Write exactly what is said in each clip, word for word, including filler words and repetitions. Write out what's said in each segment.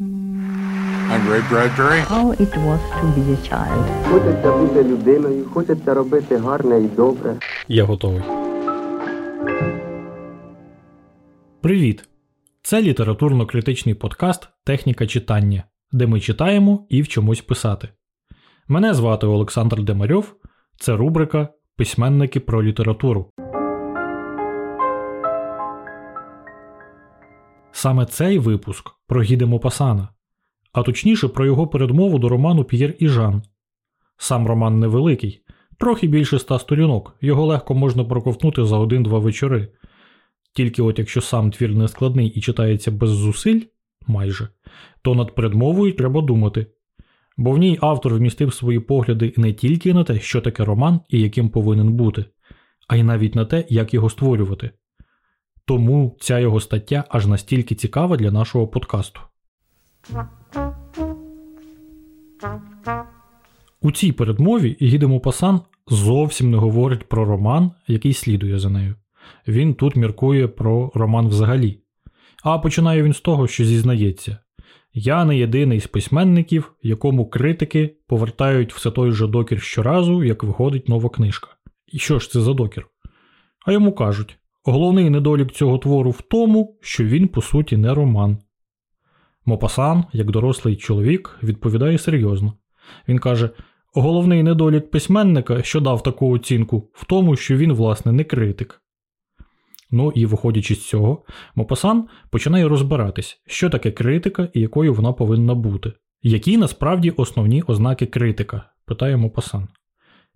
How it was to be a child. Хочеться бути людиною, хочеться робити гарне і добре. Я готовий. Привіт! Це літературно-критичний подкаст «Техніка читання», де ми читаємо і вчимось писати. Мене звати Олександр Демарьов. Це рубрика «Письменники про літературу». Саме цей випуск про Гі де Мопассана, а точніше про його передмову до роману «П'єр і Жан». Сам роман невеликий, трохи більше ста сторінок, його легко можна проковтнути за один-два вечори. Тільки от якщо сам твір не складний і читається без зусиль, майже, то над передмовою треба думати. Бо в ній автор вмістив свої погляди не тільки на те, що таке роман і яким повинен бути, а й навіть на те, як його створювати. Тому ця його стаття аж настільки цікава для нашого подкасту. У цій передмові Гі де Мопассан зовсім не говорить про роман, який слідує за нею. Він тут міркує про роман взагалі. А починає він з того, що зізнається. Я не єдиний з письменників, якому критики повертають все той же докір щоразу, як виходить нова книжка. І що ж це за докір? А йому кажуть, головний недолік цього твору в тому, що він, по суті, не роман. Мопассан, як дорослий чоловік, відповідає серйозно. Він каже, головний недолік письменника, що дав таку оцінку, в тому, що він, власне, не критик. Ну і виходячи з цього, Мопассан починає розбиратись, що таке критика і якою вона повинна бути. Які насправді основні ознаки критика, питає Мопассан.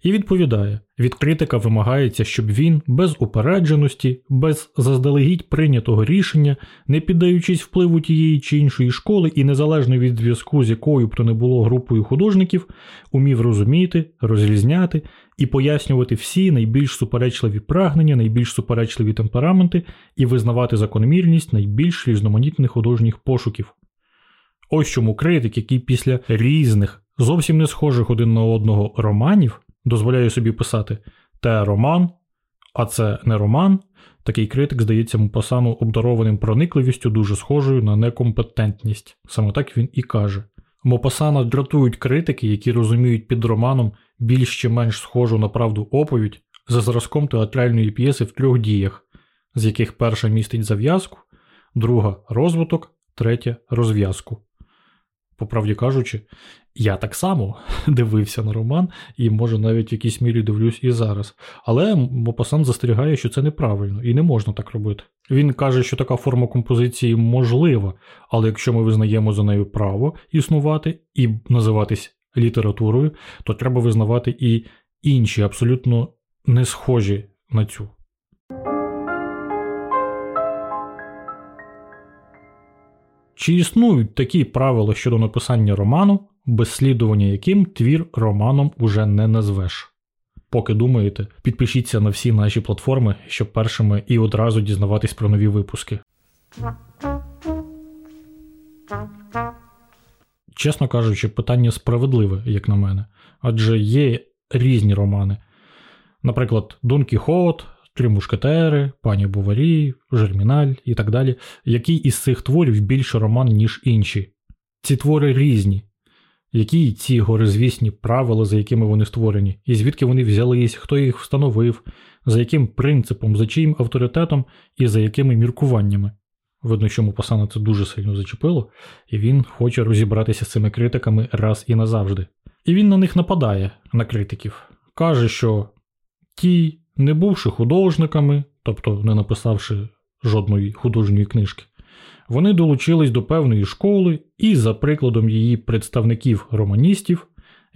І відповідає, від критика вимагається, щоб він без упередженості, без заздалегідь прийнятого рішення, не піддаючись впливу тієї чи іншої школи і незалежно від зв'язку, з якою б то не було групою художників, умів розуміти, розрізняти і пояснювати всі найбільш суперечливі прагнення, найбільш суперечливі темпераменти і визнавати закономірність найбільш різноманітних художніх пошуків. Ось чому критик, який після різних, зовсім не схожих один на одного романів, дозволяє собі писати «те роман», «а це не роман», такий критик здається Мопассану обдарованим проникливістю, дуже схожою на некомпетентність. Саме так він і каже. Мопассана дратують критики, які розуміють під романом більш чи менш схожу на правду оповідь за зразком театральної п'єси в трьох діях, з яких перша містить зав'язку, друга – розвиток, третя – розв'язку. По правді кажучи, я так само дивився на роман і, може, навіть в якійсь мірі дивлюсь і зараз. Але Мопассан застерігає, що це неправильно і не можна так робити. Він каже, що така форма композиції можлива, але якщо ми визнаємо за нею право існувати і називатись літературою, то треба визнавати і інші, абсолютно не схожі на цю. Чи існують такі правила щодо написання роману, без слідування яким твір романом уже не назвеш? Поки думаєте, підпишіться на всі наші платформи, щоб першими і одразу дізнаватись про нові випуски. Чесно кажучи, питання справедливе, як на мене. Адже є різні романи. Наприклад, Дон Кіхот, Три мушкетери, Пані Боварі, Жерміналь і так далі. Який із цих творів більше роман, ніж інші? Ці твори різні. Які ці горизвісні правила, за якими вони створені? І звідки вони взялись, хто їх встановив? За яким принципом, за чиїм авторитетом і за якими міркуваннями? Видно, що Мопассана це дуже сильно зачепило, і він хоче розібратися з цими критиками раз і назавжди. І він на них нападає, на критиків. Каже, що ті... не бувши художниками, тобто не написавши жодної художньої книжки, вони долучились до певної школи і, за прикладом її представників-романістів,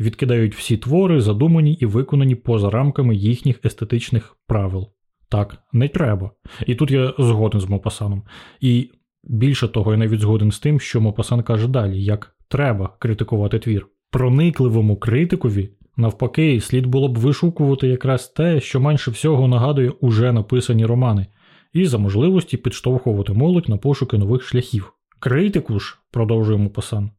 відкидають всі твори, задумані і виконані поза рамками їхніх естетичних правил. Так не треба. І тут я згоден з Мопассаном. І більше того, я навіть згоден з тим, що Мопассан каже далі, як треба критикувати твір. Проникливому критикові навпаки, слід було б вишукувати якраз те, що менше всього нагадує уже написані романи, і за можливості підштовхувати молодь на пошуки нових шляхів. Критику ж, продовжує Мопассан,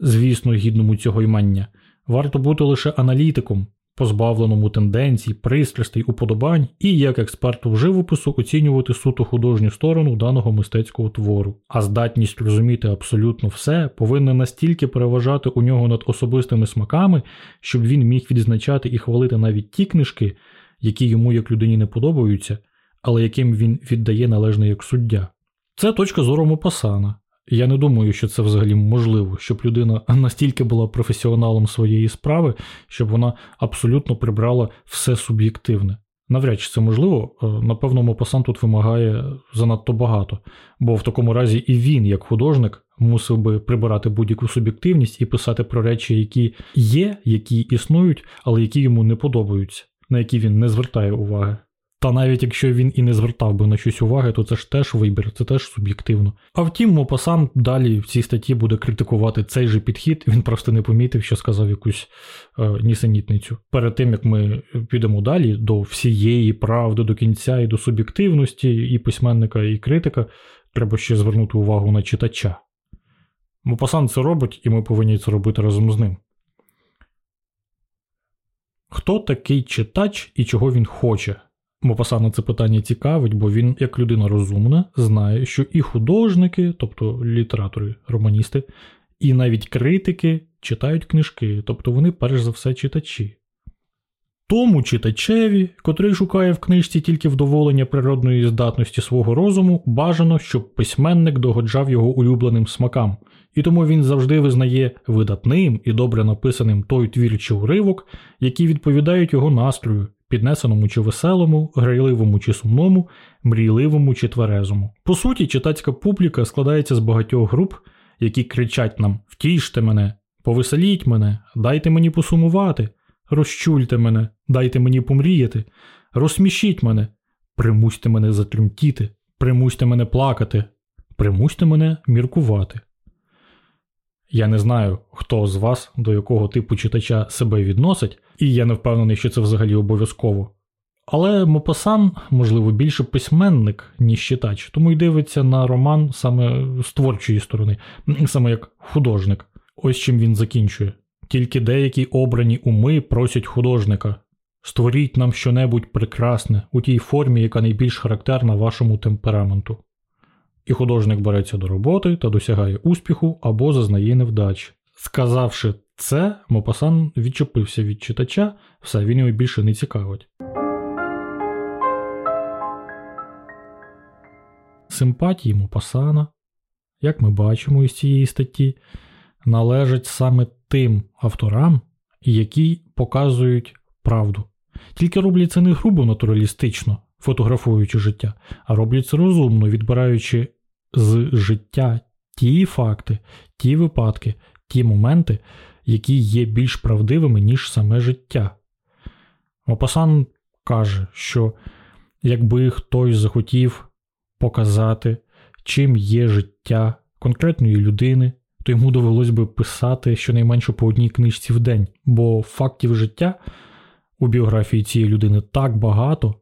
звісно, гідному цього ймення, варто бути лише аналітиком, позбавленому тенденцій, пристрастей, уподобань, і як експерту живопису оцінювати суто художню сторону даного мистецького твору. А здатність розуміти абсолютно все повинна настільки переважати у нього над особистими смаками, щоб він міг відзначати і хвалити навіть ті книжки, які йому як людині не подобаються, але яким він віддає належне як суддя. Це точка зору Мопассана. Я не думаю, що це взагалі можливо, щоб людина настільки була професіоналом своєї справи, щоб вона абсолютно прибрала все суб'єктивне. Навряд чи це можливо, напевно, Мопассан тут вимагає занадто багато, бо в такому разі і він, як художник, мусив би прибирати будь-яку суб'єктивність і писати про речі, які є, які існують, але які йому не подобаються, на які він не звертає уваги. Та навіть якщо він і не звертав би на щось уваги, то це ж теж вибір, це теж суб'єктивно. А втім, Мопассан далі в цій статті буде критикувати цей же підхід, він просто не помітив, що сказав якусь е, нісенітницю. Перед тим, як ми підемо далі до всієї правди, до кінця і до суб'єктивності, і письменника, і критика, треба ще звернути увагу на читача. Мопассан це робить, і ми повинні це робити разом з ним. Хто такий читач і чого він хоче? Мопассана це питання цікавить, бо він, як людина розумна, знає, що і художники, тобто літератори, романісти, і навіть критики читають книжки, тобто вони перш за все читачі. Тому читачеві, котрий шукає в книжці тільки вдоволення природної здатності свого розуму, бажано, щоб письменник догоджав його улюбленим смакам. І тому він завжди визнає видатним і добре написаним той твір чи уривок, які відповідають його настрою, піднесеному чи веселому, грайливому чи сумному, мрійливому чи тверезому. По суті, читацька публіка складається з багатьох груп, які кричать нам «Втіште мене», «Повеселіть мене», «Дайте мені посумувати», «Розчульте мене», «Дайте мені помріяти», «Розсмішіть мене», «Примусьте мене затремтіти», «Примусьте мене плакати», «Примусьте мене міркувати». Я не знаю, хто з вас до якого типу читача себе відносить, і я не впевнений, що це взагалі обов'язково. Але Мопассан, можливо, більше письменник, ніж читач, тому й дивиться на роман саме з творчої сторони, саме як художник. Ось чим він закінчує. Тільки деякі обрані уми просять художника. Створіть нам щонебудь прекрасне у тій формі, яка найбільш характерна вашому темпераменту. І художник береться до роботи та досягає успіху або зазнає невдач. Сказавши це, Мопассан відчепився від читача, все, він його більше не цікавить. Симпатії Мопассана, як ми бачимо із цієї статті, належать саме тим авторам, які показують правду. Тільки роблять це не грубо натуралістично, фотографуючи життя, а роблять це розумно, відбираючи з життя ті факти, ті випадки, ті моменти, які є більш правдивими, ніж саме життя. Мопассан каже, що якби хтось захотів показати, чим є життя конкретної людини, то йому довелось би писати щонайменше по одній книжці в день, бо фактів життя у біографії цієї людини так багато,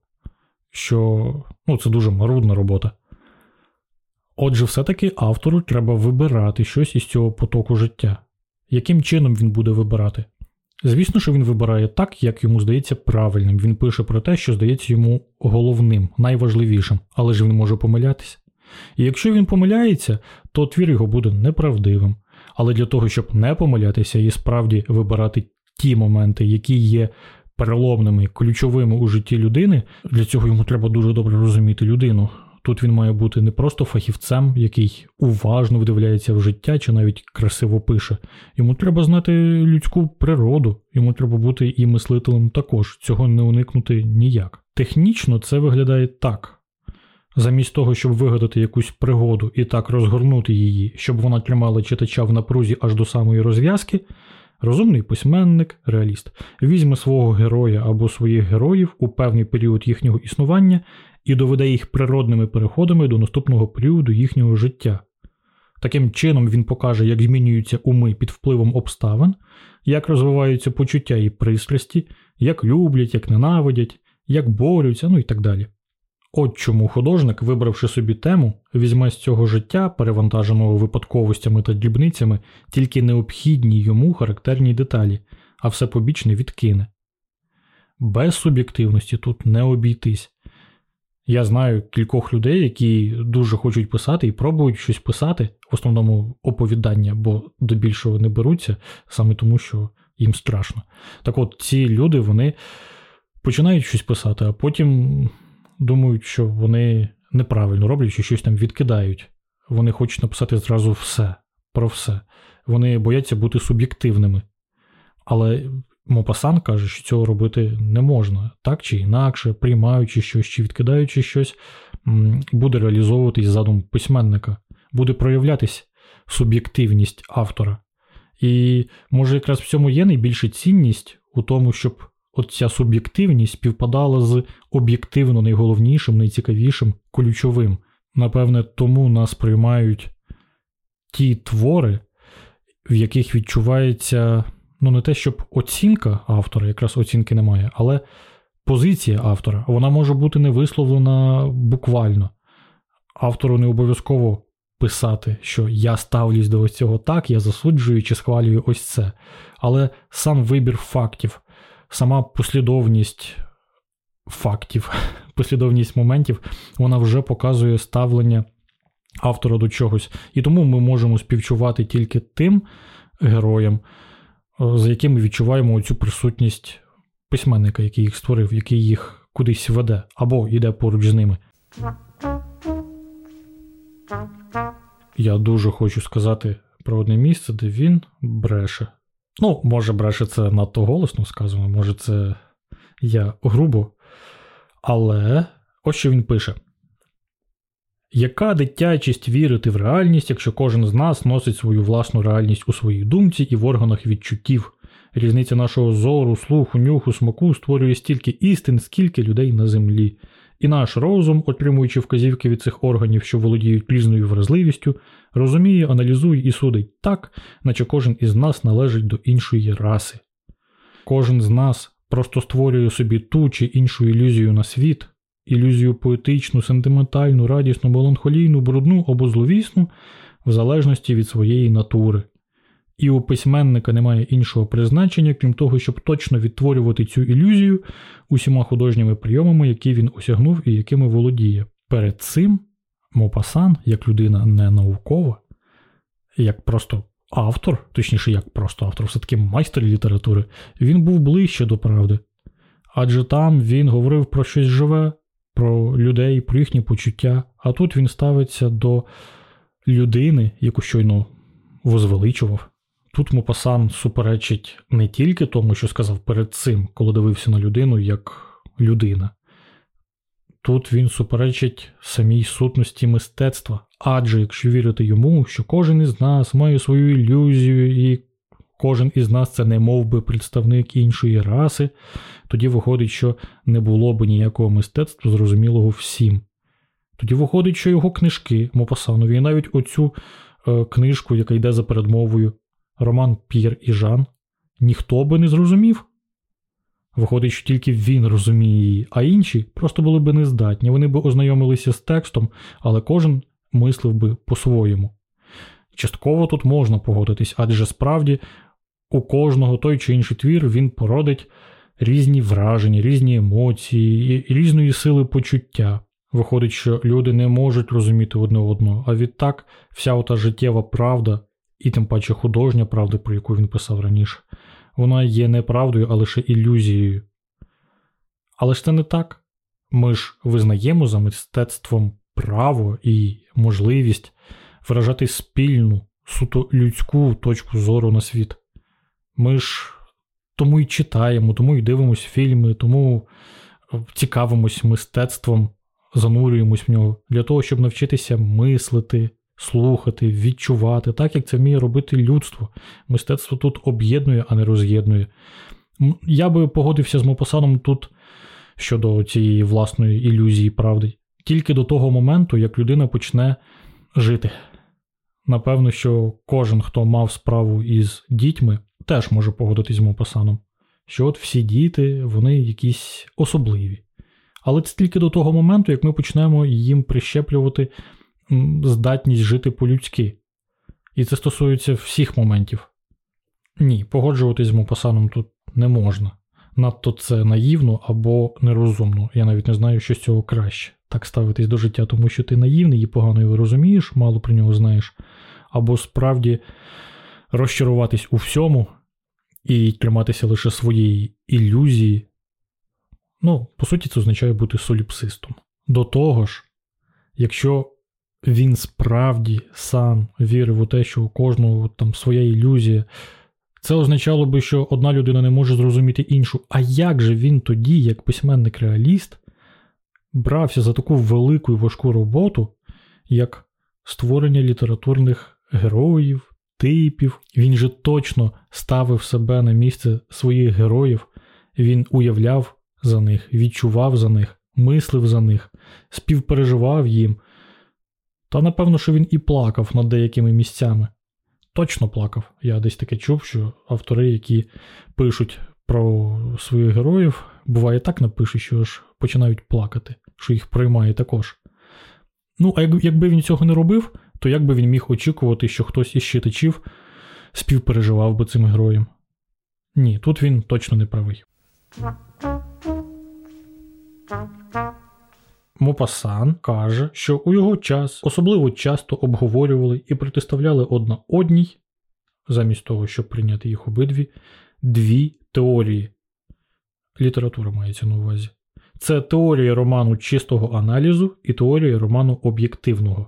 що ну, це дуже марудна робота. Отже, все-таки автору треба вибирати щось із цього потоку життя. Яким чином він буде вибирати? Звісно, що він вибирає так, як йому здається правильним. Він пише про те, що здається йому головним, найважливішим. Але ж він може помилятися. І якщо він помиляється, то твір його буде неправдивим. Але для того, щоб не помилятися і справді вибирати ті моменти, які є переломними, ключовими у житті людини, для цього йому треба дуже добре розуміти людину. Тут він має бути не просто фахівцем, який уважно вдивляється в життя чи навіть красиво пише. Йому треба знати людську природу, йому треба бути і мислителем також. Цього не уникнути ніяк. Технічно це виглядає так. Замість того, щоб вигадати якусь пригоду і так розгорнути її, щоб вона тримала читача в напрузі аж до самої розв'язки, розумний письменник, реаліст, візьме свого героя або своїх героїв у певний період їхнього існування і доведе їх природними переходами до наступного періоду їхнього життя. Таким чином він покаже, як змінюються уми під впливом обставин, як розвиваються почуття і пристрасті, як люблять, як ненавидять, як борються, ну і так далі. От чому художник, вибравши собі тему, візьме з цього життя, перевантаженого випадковостями та дрібницями, тільки необхідні йому характерні деталі, а все побічне відкине. без суб'єктивності тут не обійтись. Я знаю кількох людей, які дуже хочуть писати і пробують щось писати, в основному оповідання, бо до більшого не беруться, саме тому, що їм страшно. Так от, ці люди, вони починають щось писати, а потім думають, що вони неправильно роблять, що щось там відкидають. Вони хочуть написати зразу все, про все. Вони бояться бути суб'єктивними. Але Мопассан каже, що цього робити не можна. Так чи інакше, приймаючи щось чи відкидаючи щось, буде реалізовуватись задум письменника. Буде проявлятись суб'єктивність автора. І, може, якраз в цьому є найбільша цінність у тому, щоб от ця суб'єктивність співпадала з об'єктивно найголовнішим, найцікавішим, ключовим. Напевне, тому нас приймають ті твори, в яких відчувається, ну не те, щоб оцінка автора, якраз оцінки немає, але позиція автора, вона може бути не висловлена буквально. Автору не обов'язково писати, що я ставлюсь до ось цього так, я засуджую чи схвалюю ось це. Але сам вибір фактів, сама послідовність фактів, послідовність моментів, вона вже показує ставлення автора до чогось. І тому ми можемо співчувати тільки тим героям, за якими відчуваємо цю присутність письменника, який їх створив, який їх кудись веде або йде поруч з ними. Я дуже хочу сказати про одне місце, де він бреше. Ну, може, бреше це надто голосно сказано, може це я грубо. Але ось що він пише. Яка дитячість вірити в реальність, якщо кожен з нас носить свою власну реальність у своїй думці і в органах відчуттів? Різниця нашого зору, слуху, нюху, смаку створює стільки істин, скільки людей на землі. І наш розум, отримуючи вказівки від цих органів, що володіють різною вразливістю, розуміє, аналізує і судить так, наче кожен із нас належить до іншої раси. Кожен з нас просто створює собі ту чи іншу ілюзію на світ, ілюзію поетичну, сентиментальну, радісну, меланхолійну, брудну або зловісну, в залежності від своєї натури. І у письменника немає іншого призначення, крім того, щоб точно відтворювати цю ілюзію усіма художніми прийомами, які він осягнув і якими володіє. Перед цим Мопассан, як людина не наукова, як просто автор, точніше, як просто автор, все-таки майстер літератури, він був ближче до правди. Адже там він говорив про щось живе, про людей, про їхні почуття, а тут він ставиться до людини, яку щойно возвеличував. Тут Мопассан суперечить не тільки тому, що сказав перед цим, коли дивився на людину як людина. Тут він суперечить самій сутності мистецтва. Адже, якщо вірити йому, що кожен із нас має свою ілюзію і кожен із нас це не мов би представник іншої раси, тоді виходить, що не було б ніякого мистецтва зрозумілого всім. Тоді виходить, що його книжки Мопассанові, і навіть оцю е, книжку, яка йде за передмовою, роман «П'єр і Жан», ніхто би не зрозумів. Виходить, що тільки він розуміє її, а інші просто були би нездатні, вони би ознайомилися з текстом, але кожен мислив би по-своєму. Частково тут можна погодитись, адже справді у кожного той чи інший твір він породить різні враження, різні емоції, різної сили почуття. Виходить, що люди не можуть розуміти одне одного, а відтак вся ота життєва правда, і тим паче художня правда, про яку він писав раніше, вона є не правдою, а лише ілюзією. Але ж це не так. Ми ж визнаємо за мистецтвом право і можливість виражати спільну, суто людську точку зору на світ. Ми ж тому і читаємо, тому і дивимося фільми, тому цікавимось мистецтвом, занурюємось в нього, для того, щоб навчитися мислити, слухати, відчувати, так, як це вміє робити людство. Мистецтво тут об'єднує, а не роз'єднує. Я би погодився з Мопассаном тут щодо цієї власної ілюзії правди. Тільки до того моменту, як людина почне жити. Напевно, що кожен, хто мав справу із дітьми, теж може погодитись з Мопассаном, що от всі діти, вони якісь особливі. Але це тільки до того моменту, як ми почнемо їм прищеплювати здатність жити по-людськи. І це стосується всіх моментів. Ні, погоджуватись з Мопассаном тут не можна. надто це наївно або нерозумно. Я навіть не знаю, що з цього краще. Так ставитись до життя, тому що ти наївний і погано його розумієш, мало про нього знаєш, або справді розчаруватись у всьому і триматися лише своєї ілюзії. Ну, по суті, це означає бути соліпсистом. До того ж, якщо він справді сам вірив у те, що у кожного там своя ілюзія, це означало би, що одна людина не може зрозуміти іншу. А як же він тоді, як письменник-реаліст, брався за таку велику і важку роботу, як створення літературних героїв, типів? Він же точно ставив себе на місце своїх героїв, він уявляв за них, відчував за них, мислив за них, співпереживав їм. Та напевно, що він і плакав над деякими місцями. Точно плакав. Я десь таке чув, що автори, які пишуть про своїх героїв, буває так напишуть, що аж починають плакати, що їх приймає також. Ну, а якби він цього не робив, то як би він міг очікувати, що хтось із читачів співпереживав би цим героям? Ні, тут він точно не правий. Мопассан каже, що у його час особливо часто обговорювали і протиставляли одна одній, замість того, щоб прийняти їх обидві, дві теорії. Література мається на увазі. Це теорія роману чистого аналізу і теорія роману об'єктивного.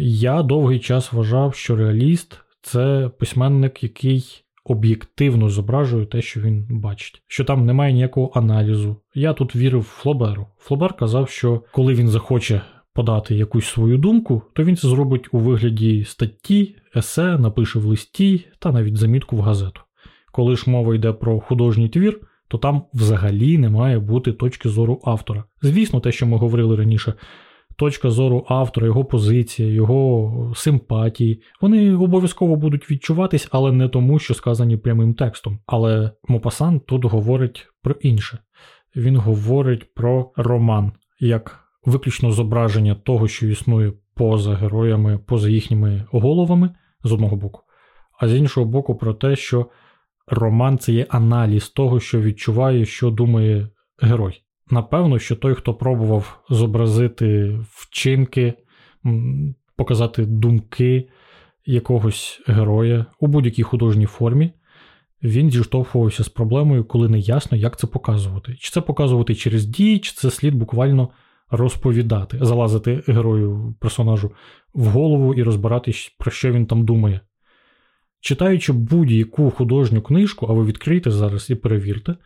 Я довгий час вважав, що реаліст – це письменник, який об'єктивно зображує те, що він бачить. Що там немає ніякого аналізу. Я тут вірив Флоберу. Флобер казав, що коли він захоче подати якусь свою думку, то він це зробить у вигляді статті, есе, напише в листі та навіть замітку в газету. Коли ж мова йде про художній твір, то там взагалі не має бути точки зору автора. Звісно, те, що ми говорили раніше, точка зору автора, його позиція, його симпатії, вони обов'язково будуть відчуватись, але не тому, що сказані прямим текстом. Але Мопассан тут говорить про інше. Він говорить про роман, як виключно зображення того, що існує поза героями, поза їхніми головами, з одного боку, а з іншого боку про те, що роман – це є аналіз того, що відчуває, що думає герой. Напевно, що той, хто пробував зобразити вчинки, показати думки якогось героя у будь-якій художній формі, він зіштовхувався з проблемою, коли не ясно, як це показувати. Чи це показувати через дії, чи це слід буквально розповідати, залазити герою, персонажу в голову і розбиратись, про що він там думає. Читаючи будь-яку художню книжку, а ви відкрийте зараз і перевірте,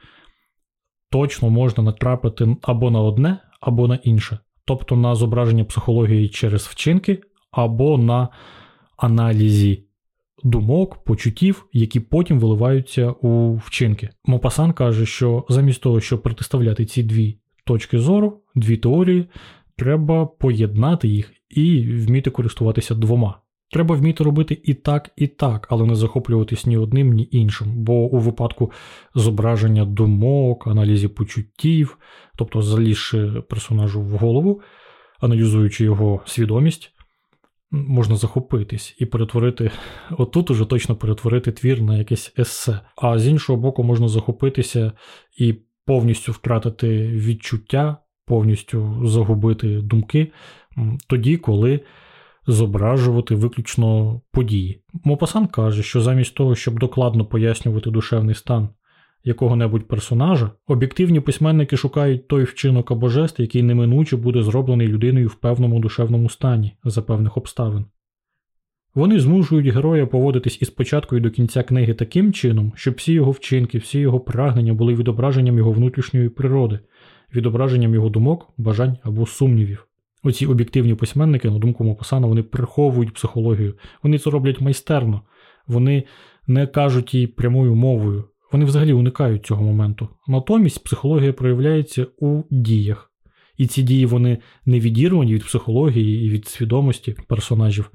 точно можна натрапити або на одне, або на інше. Тобто на зображення психології через вчинки, або на аналізі думок, почуттів, які потім виливаються у вчинки. Мопассан каже, що замість того, щоб протиставляти ці дві точки зору, дві теорії, треба поєднати їх і вміти користуватися двома. Треба вміти робити і так, і так, але не захоплюватись ні одним, ні іншим. Бо у випадку зображення думок, аналізі почуттів, тобто залізши персонажу в голову, аналізуючи його свідомість, можна захопитись і перетворити, отут уже точно перетворити твір на якесь есе. А з іншого боку можна захопитися і повністю втратити відчуття, повністю загубити думки, тоді, коли зображувати виключно події. Мопассан каже, що замість того, щоб докладно пояснювати душевний стан якого-небудь персонажа, об'єктивні письменники шукають той вчинок або жест, який неминуче буде зроблений людиною в певному душевному стані, за певних обставин. Вони змушують героя поводитись із початку і до кінця книги таким чином, щоб всі його вчинки, всі його прагнення були відображенням його внутрішньої природи, відображенням його думок, бажань або сумнівів. Оці об'єктивні письменники, на думку Мопассана, вони приховують психологію. Вони це роблять майстерно. Вони не кажуть її прямою мовою. Вони взагалі уникають цього моменту. Натомість психологія проявляється у діях. І ці дії, вони не відірвані від психології і від свідомості персонажів,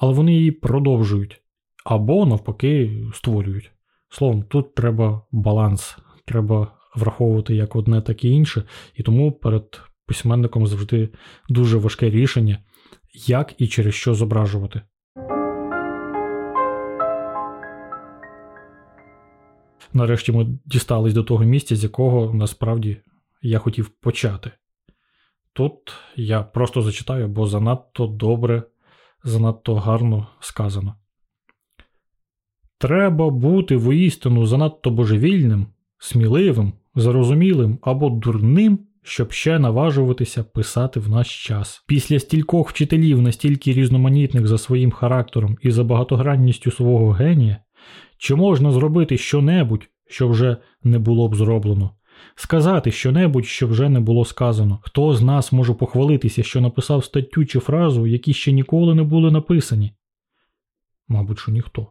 але вони її продовжують. Або, навпаки, створюють. Словом, тут треба баланс. Треба враховувати як одне, так і інше. І тому перед письменником завжди дуже важке рішення, як і через що зображувати. нарешті ми дістались до того місця, з якого насправді я хотів почати. Тут я просто зачитаю, бо занадто добре, занадто гарно сказано. Треба бути воістину занадто божевільним, сміливим, зарозумілим або дурним, щоб ще наважуватися писати в наш час. Після стількох вчителів, настільки різноманітних за своїм характером і за багатогранністю свого генія, чи можна зробити щонебудь, що вже не було б зроблено? Сказати щонебудь, що вже не було сказано? Хто з нас може похвалитися, що написав статтю чи фразу, які ще ніколи не були написані? Мабуть, що ніхто.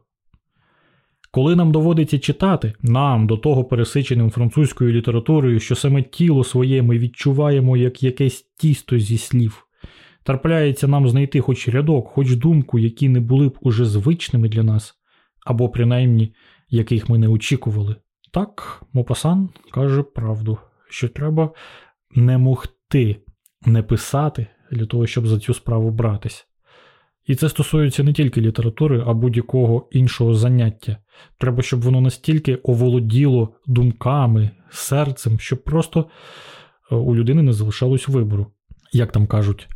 Коли нам доводиться читати, нам, до того пересиченим французькою літературою, що саме тіло своє ми відчуваємо як якесь тісто зі слів, трапляється нам знайти хоч рядок, хоч думку, які не були б уже звичними для нас, або принаймні, яких ми не очікували. Так, Мопассан каже правду, що треба не могти, не писати для того, щоб за цю справу братись. І це стосується не тільки літератури, а будь-якого іншого заняття. Треба, щоб воно настільки оволоділо думками, серцем, щоб просто у людини не залишалось вибору. Як там кажуть,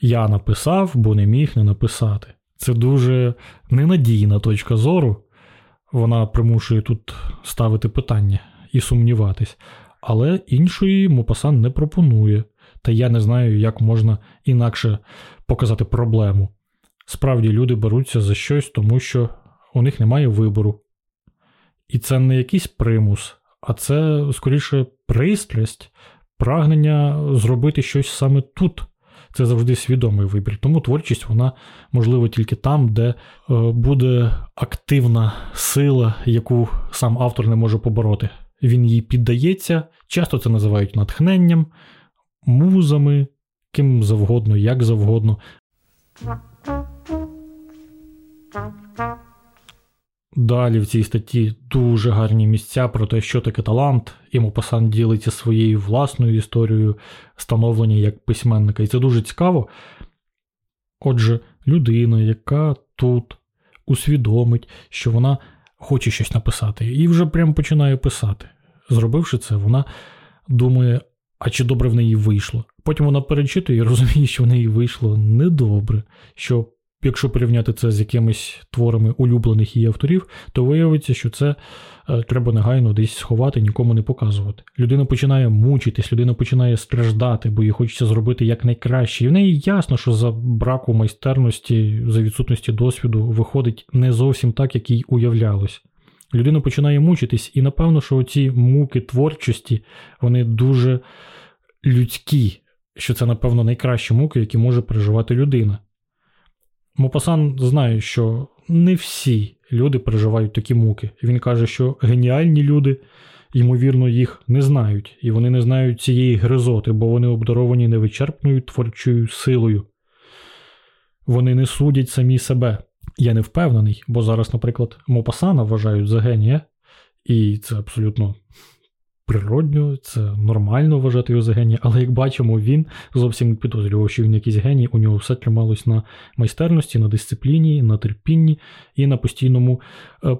я написав, бо не міг не написати. Це дуже ненадійна точка зору. Вона примушує тут ставити питання і сумніватись. Але іншої Мопассан не пропонує. Та я не знаю, як можна інакше показати проблему. Справді, люди беруться за щось, тому що у них немає вибору. І це не якийсь примус, а це, скоріше, пристрасть, прагнення зробити щось саме тут. Це завжди свідомий вибір. Тому творчість, вона можлива тільки там, де буде активна сила, яку сам автор не може побороти. Він їй піддається, часто це називають натхненням, музами, ким завгодно, як завгодно. Далі в цій статті дуже гарні місця про те, що таке талант, і Мопассан ділиться своєю власною історією становлення як письменника. І це дуже цікаво. Отже, людина, яка тут усвідомить, що вона хоче щось написати, і вже прямо починає писати. Зробивши це, вона думає, а чи добре в неї вийшло? Потім вона перечитує і розуміє, що в неї вийшло недобре. Що якщо порівняти це з якимись творами улюблених її авторів, то виявиться, що це треба негайно десь сховати, нікому не показувати. Людина починає мучитись, людина починає страждати, бо їй хочеться зробити якнайкраще. І в неї ясно, що за браку майстерності, за відсутності досвіду виходить не зовсім так, як їй уявлялось. Людина починає мучитись, і напевно, що оці муки творчості, вони дуже людські, що це, напевно, найкращі муки, які може переживати людина. Мопассан знає, що не всі люди переживають такі муки. Він каже, що геніальні люди, ймовірно, їх не знають, і вони не знають цієї гризоти, бо вони обдаровані невичерпною творчою силою. Вони не судять самі себе. Я не впевнений, бо зараз, наприклад, Мопассана вважають за генія, і це абсолютно природньо, це нормально вважати його за генія, але, як бачимо, він зовсім не підозрював, що він якийсь геній, у нього все трималось на майстерності, на дисципліні, на терпінні і на постійному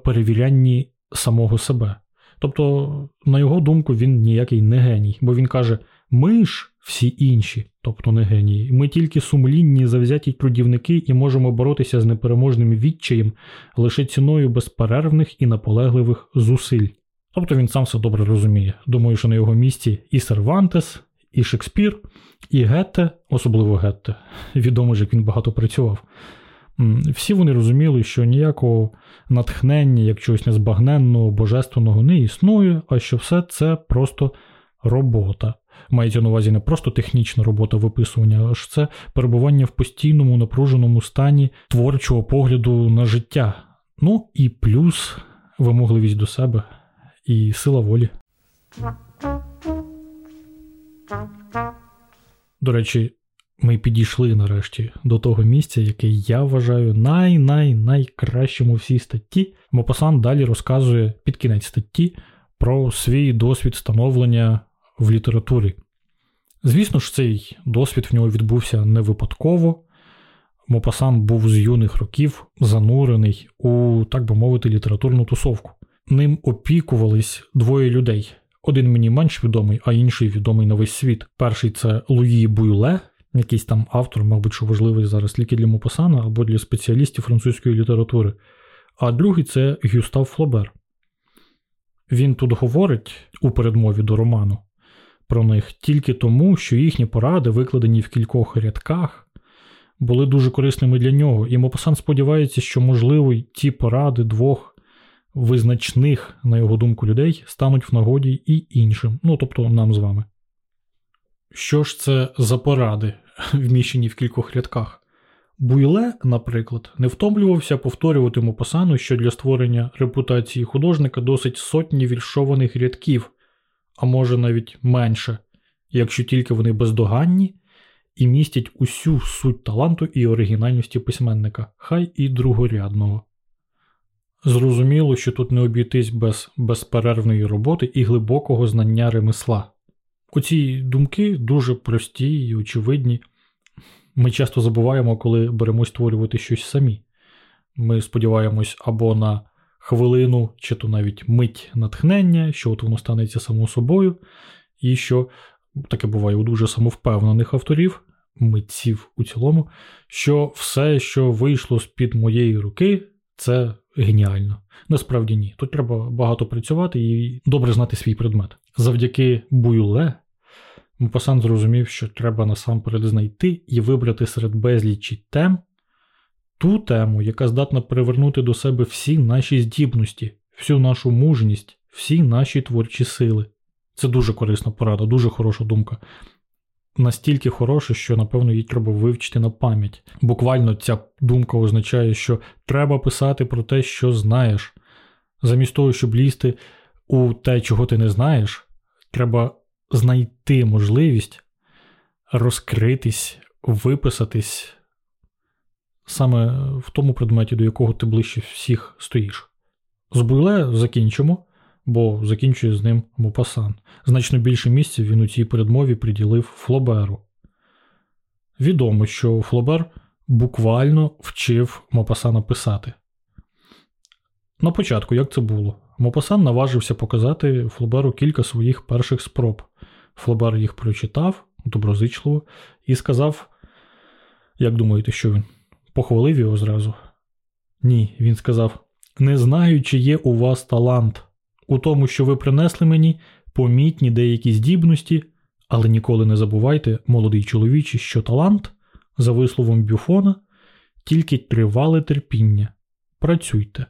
перевірянні самого себе. Тобто, на його думку, він ніякий не геній, бо він каже, ми ж всі інші, тобто не генії. Ми тільки сумлінні, завзяті трудівники і можемо боротися з непереможним відчаєм лише ціною безперервних і наполегливих зусиль. Тобто він сам все добре розуміє. Думаю, що на його місці і Сервантес, і Шекспір, і Гетте, особливо Гетте, відомо ж, як він багато працював. Всі вони розуміли, що ніякого натхнення, як чогось незбагненного, божественного не існує, а що все це просто робота. Мається на увазі не просто технічна робота виписування, а ж це перебування в постійному напруженому стані творчого погляду на життя. Ну і плюс вимогливість до себе і сила волі. До речі, ми підійшли нарешті до того місця, яке я вважаю най-най-найкращим у всій статті. Мопассан далі розказує під кінець статті про свій досвід становлення в літературі. Звісно ж, цей досвід в нього відбувся не випадково, Мопассан був з юних років занурений у, так би мовити, літературну тусовку. Ним опікувались двоє людей. Один мені менш відомий, а інший відомий на весь світ. Перший – це Луї Буйле, якийсь там автор, мабуть, що важливий зараз тільки для Мопассана або для спеціалістів французької літератури. А другий – це Гюстав Флобер. Він тут говорить у передмові до роману про них тільки тому, що їхні поради, викладені в кількох рядках, були дуже корисними для нього. І Мопассан сподівається, що, можливо, ті поради двох визначних, на його думку, людей стануть в нагоді і іншим. Ну, тобто нам з вами. Що ж це за поради, вміщені в кількох рядках? Буйле, наприклад, не втомлювався повторювати Мопассану, що для створення репутації художника досить сотні віршованих рядків, а може навіть менше, якщо тільки вони бездоганні і містять усю суть таланту і оригінальності письменника, хай і другорядного. Зрозуміло, що тут не обійтись без безперервної роботи і глибокого знання ремесла. Оці думки дуже прості і очевидні. Ми часто забуваємо, коли беремось створювати щось самі. Ми сподіваємось або на хвилину, чи то навіть мить натхнення, що от воно станеться само собою, і що, таке буває у дуже самовпевнених авторів, митців у цілому, що все, що вийшло з-під моєї руки, це геніально. Насправді ні. Тут треба багато працювати і добре знати свій предмет. Завдяки Буйле Мопассан зрозумів, що треба насамперед знайти і вибрати серед безлічі тем ту тему, яка здатна привернути до себе всі наші здібності, всю нашу мужність, всі наші творчі сили. Це дуже корисна порада, дуже хороша думка. Настільки хороша, що, напевно, її треба вивчити на пам'ять. Буквально ця думка означає, що треба писати про те, що знаєш. Замість того, щоб лізти у те, чого ти не знаєш, треба знайти можливість розкритись, виписатись саме в тому предметі, до якого ти ближче всіх стоїш. З Буйле закінчимо, бо закінчує з ним Мопассан. Значно більше місця він у цій передмові приділив Флоберу. Відомо, що Флобер буквально вчив Мопассана писати. На початку, як це було? Мопассан наважився показати Флоберу кілька своїх перших спроб. Флобер їх прочитав доброзичливо і сказав, як думаєте, що він? Похвалив його зразу? Ні, він сказав, не знаю, чи є у вас талант. У тому, що ви принесли мені, помітні деякі здібності, але ніколи не забувайте, молодий чоловіче, що талант, за висловом Бюфона, тільки тривале терпіння. Працюйте.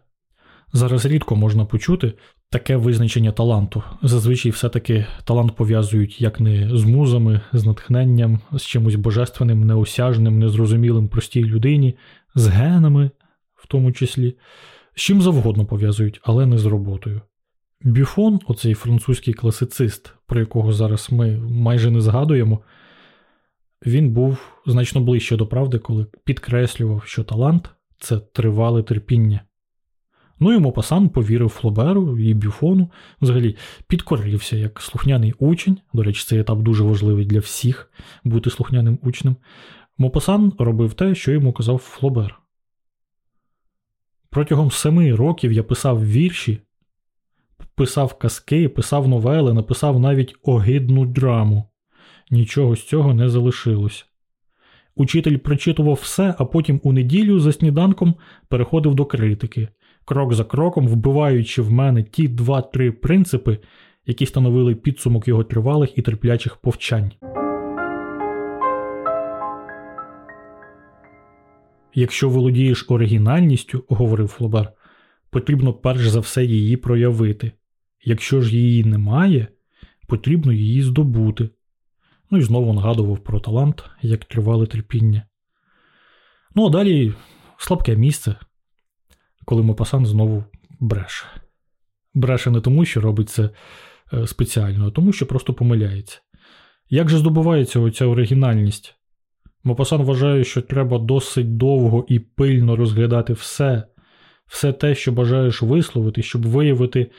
Зараз рідко можна почути таке визначення таланту. Зазвичай все-таки талант пов'язують як не з музами, з натхненням, з чимось божественним, неосяжним, незрозумілим простій людині, з генами в тому числі. З чим завгодно пов'язують, але не з роботою. Бюфон, оцей французький класицист, про якого зараз ми майже не згадуємо, він був значно ближче до правди, коли підкреслював, що талант – це тривале терпіння. Ну і Мопассан повірив Флоберу і Бюфону, взагалі підкорився як слухняний учень, до речі, цей етап дуже важливий для всіх, бути слухняним учнем. Мопассан робив те, що йому казав Флобер. Протягом семи років я писав вірші, писав казки, писав новели, написав навіть огидну драму. Нічого з цього не залишилось. Учитель прочитував все, а потім у неділю за сніданком переходив до критики, крок за кроком вбиваючи в мене ті два-три принципи, які становили підсумок його тривалих і терплячих повчань. Якщо володієш оригінальністю, говорив Флобер, потрібно перш за все її проявити. Якщо ж її немає, потрібно її здобути. Ну і знову нагадував про талант, як тривале терпіння. Ну а далі слабке місце, коли Мопассан знову бреше. Бреше не тому, що робить це спеціально, а тому, що просто помиляється. Як же здобувається оця оригінальність? Мопассан вважає, що треба досить довго і пильно розглядати все, все те, що бажаєш висловити, щоб виявити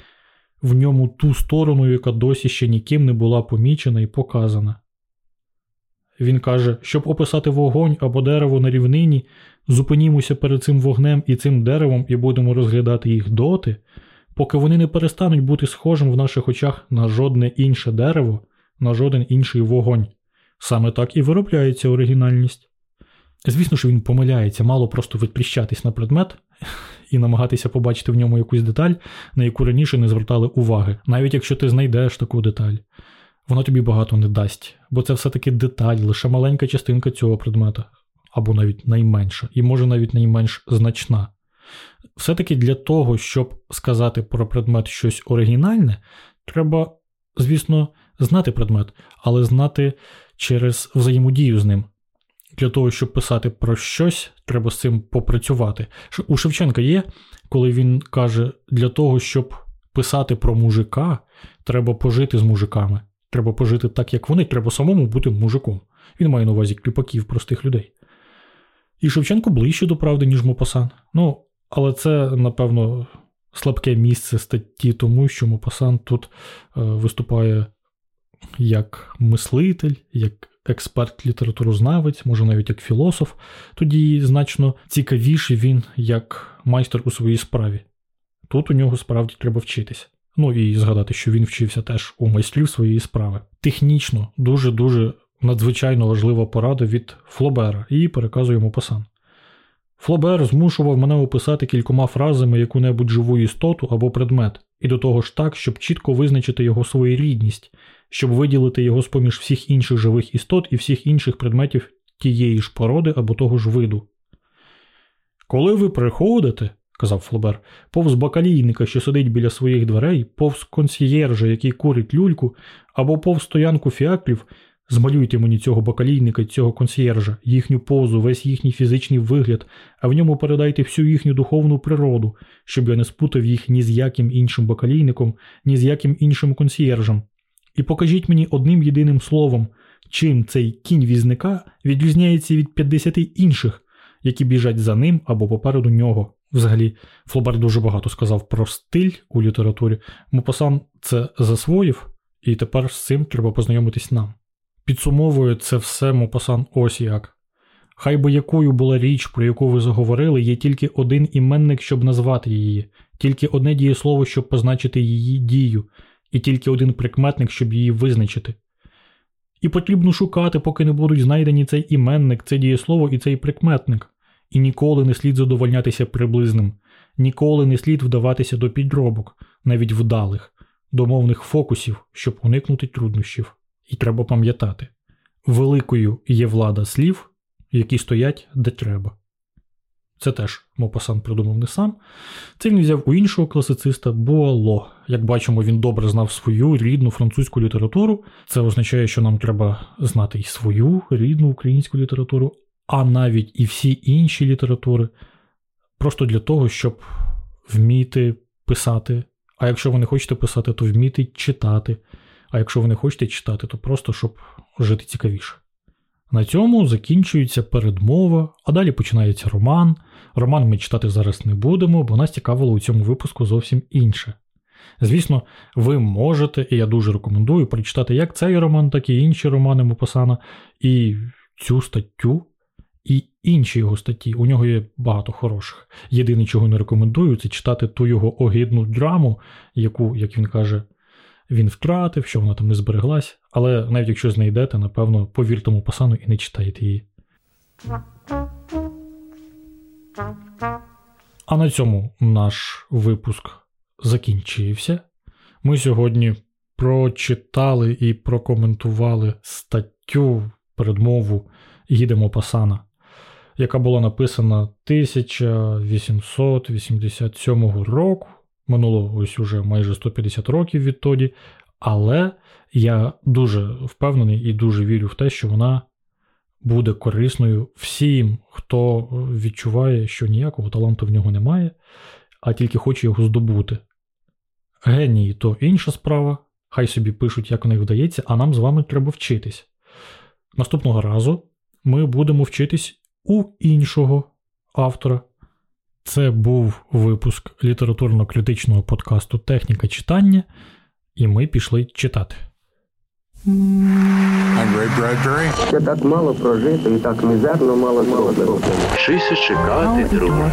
в ньому ту сторону, яка досі ще ніким не була помічена і показана. Він каже, щоб описати вогонь або дерево на рівнині, зупинімося перед цим вогнем і цим деревом і будемо розглядати їх доти, поки вони не перестануть бути схожим в наших очах на жодне інше дерево, на жоден інший вогонь. Саме так і виробляється оригінальність. Звісно ж, він помиляється, мало просто відпліщатись на предмет і намагатися побачити в ньому якусь деталь, на яку раніше не звертали уваги, навіть якщо ти знайдеш таку деталь. Воно тобі багато не дасть, бо це все-таки деталь, лише маленька частинка цього предмета, або навіть найменша, і може навіть найменш значна. Все-таки для того, щоб сказати про предмет щось оригінальне, треба, звісно, знати предмет, але знати через взаємодію з ним. Для того, щоб писати про щось, треба з цим попрацювати. У Шевченка є, коли він каже, для того, щоб писати про мужика, треба пожити з мужиками. Треба пожити так, як вони, треба самому бути мужиком. Він має на увазі кліпаків, простих людей. І Шевченко ближче до правди, ніж Мопассан. Ну, але це, напевно, слабке місце статті, тому що Мопассан тут е, виступає як мислитель, як експерт-літературознавець, може навіть як філософ. Тоді значно цікавіший він як майстер у своїй справі. Тут у нього справді треба вчитися. Ну і згадати, що він вчився теж у майстрів своєї справи. Технічно дуже-дуже надзвичайно важлива порада від Флобера, її переказує Мопассан. Флобер змушував мене описати кількома фразами яку-небудь живу істоту або предмет, і до того ж так, щоб чітко визначити його своєрідність, щоб виділити його з-поміж всіх інших живих істот і всіх інших предметів тієї ж породи або того ж виду. Коли ви приходите, казав Флобер, повз бакалійника, що сидить біля своїх дверей, повз консьєржа, який курить люльку, або повз стоянку фіакрів, змалюйте мені цього бакалійника і цього консьєржа, їхню позу, весь їхній фізичний вигляд, а в ньому передайте всю їхню духовну природу, щоб я не спутав їх ні з яким іншим бакалійником, ні з яким іншим консьєржем. І покажіть мені одним єдиним словом, чим цей кінь візника відрізняється від п'ятдесяти інших, які біжать за ним або попереду нього. Взагалі, Флобер дуже багато сказав про стиль у літературі. Мопассан це засвоїв, і тепер з цим треба познайомитись нам. Підсумовує це все Мопассан ось як. Хай би якою була річ, про яку ви заговорили, є тільки один іменник, щоб назвати її, тільки одне дієслово, щоб позначити її дію, і тільки один прикметник, щоб її визначити. І потрібно шукати, поки не будуть знайдені цей іменник, це дієслово і цей прикметник. І ніколи не слід задовольнятися приблизним, ніколи не слід вдаватися до підробок, навіть вдалих, до мовних фокусів, щоб уникнути труднощів. І треба пам'ятати, великою є влада слів, які стоять де треба. Це теж Мопассан придумав не сам, це він взяв у іншого класициста Буало. Як бачимо, він добре знав свою рідну французьку літературу, це означає, що нам треба знати і свою рідну українську літературу, а навіть і всі інші літератури, просто для того, щоб вміти писати. А якщо ви не хочете писати, то вміти читати. А якщо ви не хочете читати, то просто, щоб жити цікавіше. На цьому закінчується передмова, а далі починається роман. Роман ми читати зараз не будемо, бо нас цікавило у цьому випуску зовсім інше. Звісно, ви можете, і я дуже рекомендую, прочитати як цей роман, так і інші романи Мопассана, і цю статтю, і інші його статті, у нього є багато хороших. Єдине, чого не рекомендую, це читати ту його огидну драму, яку, як він каже, він втратив, що вона там не збереглась. Але навіть якщо знайдете, напевно, повірте Мопассану і не читайте її. А на цьому наш випуск закінчився. Ми сьогодні прочитали і прокоментували статтю, передмову Гі де Мопассана, яка була написана тисяча вісімсот вісімдесят сьомого року, минуло ось уже майже сто п'ятдесят років відтоді, але я дуже впевнений і дуже вірю в те, що вона буде корисною всім, хто відчуває, що ніякого таланту в нього немає, а тільки хоче його здобути. Генії – то інша справа, хай собі пишуть, як в них вдається, а нам з вами треба вчитись. Наступного разу ми будемо вчитись у іншого автора. Це був випуск літературно-критичного подкасту «Техніка читання», і ми пішли читати. Ще так мало прожито і так мізерно мало зроблено. Вчися чекати, друже.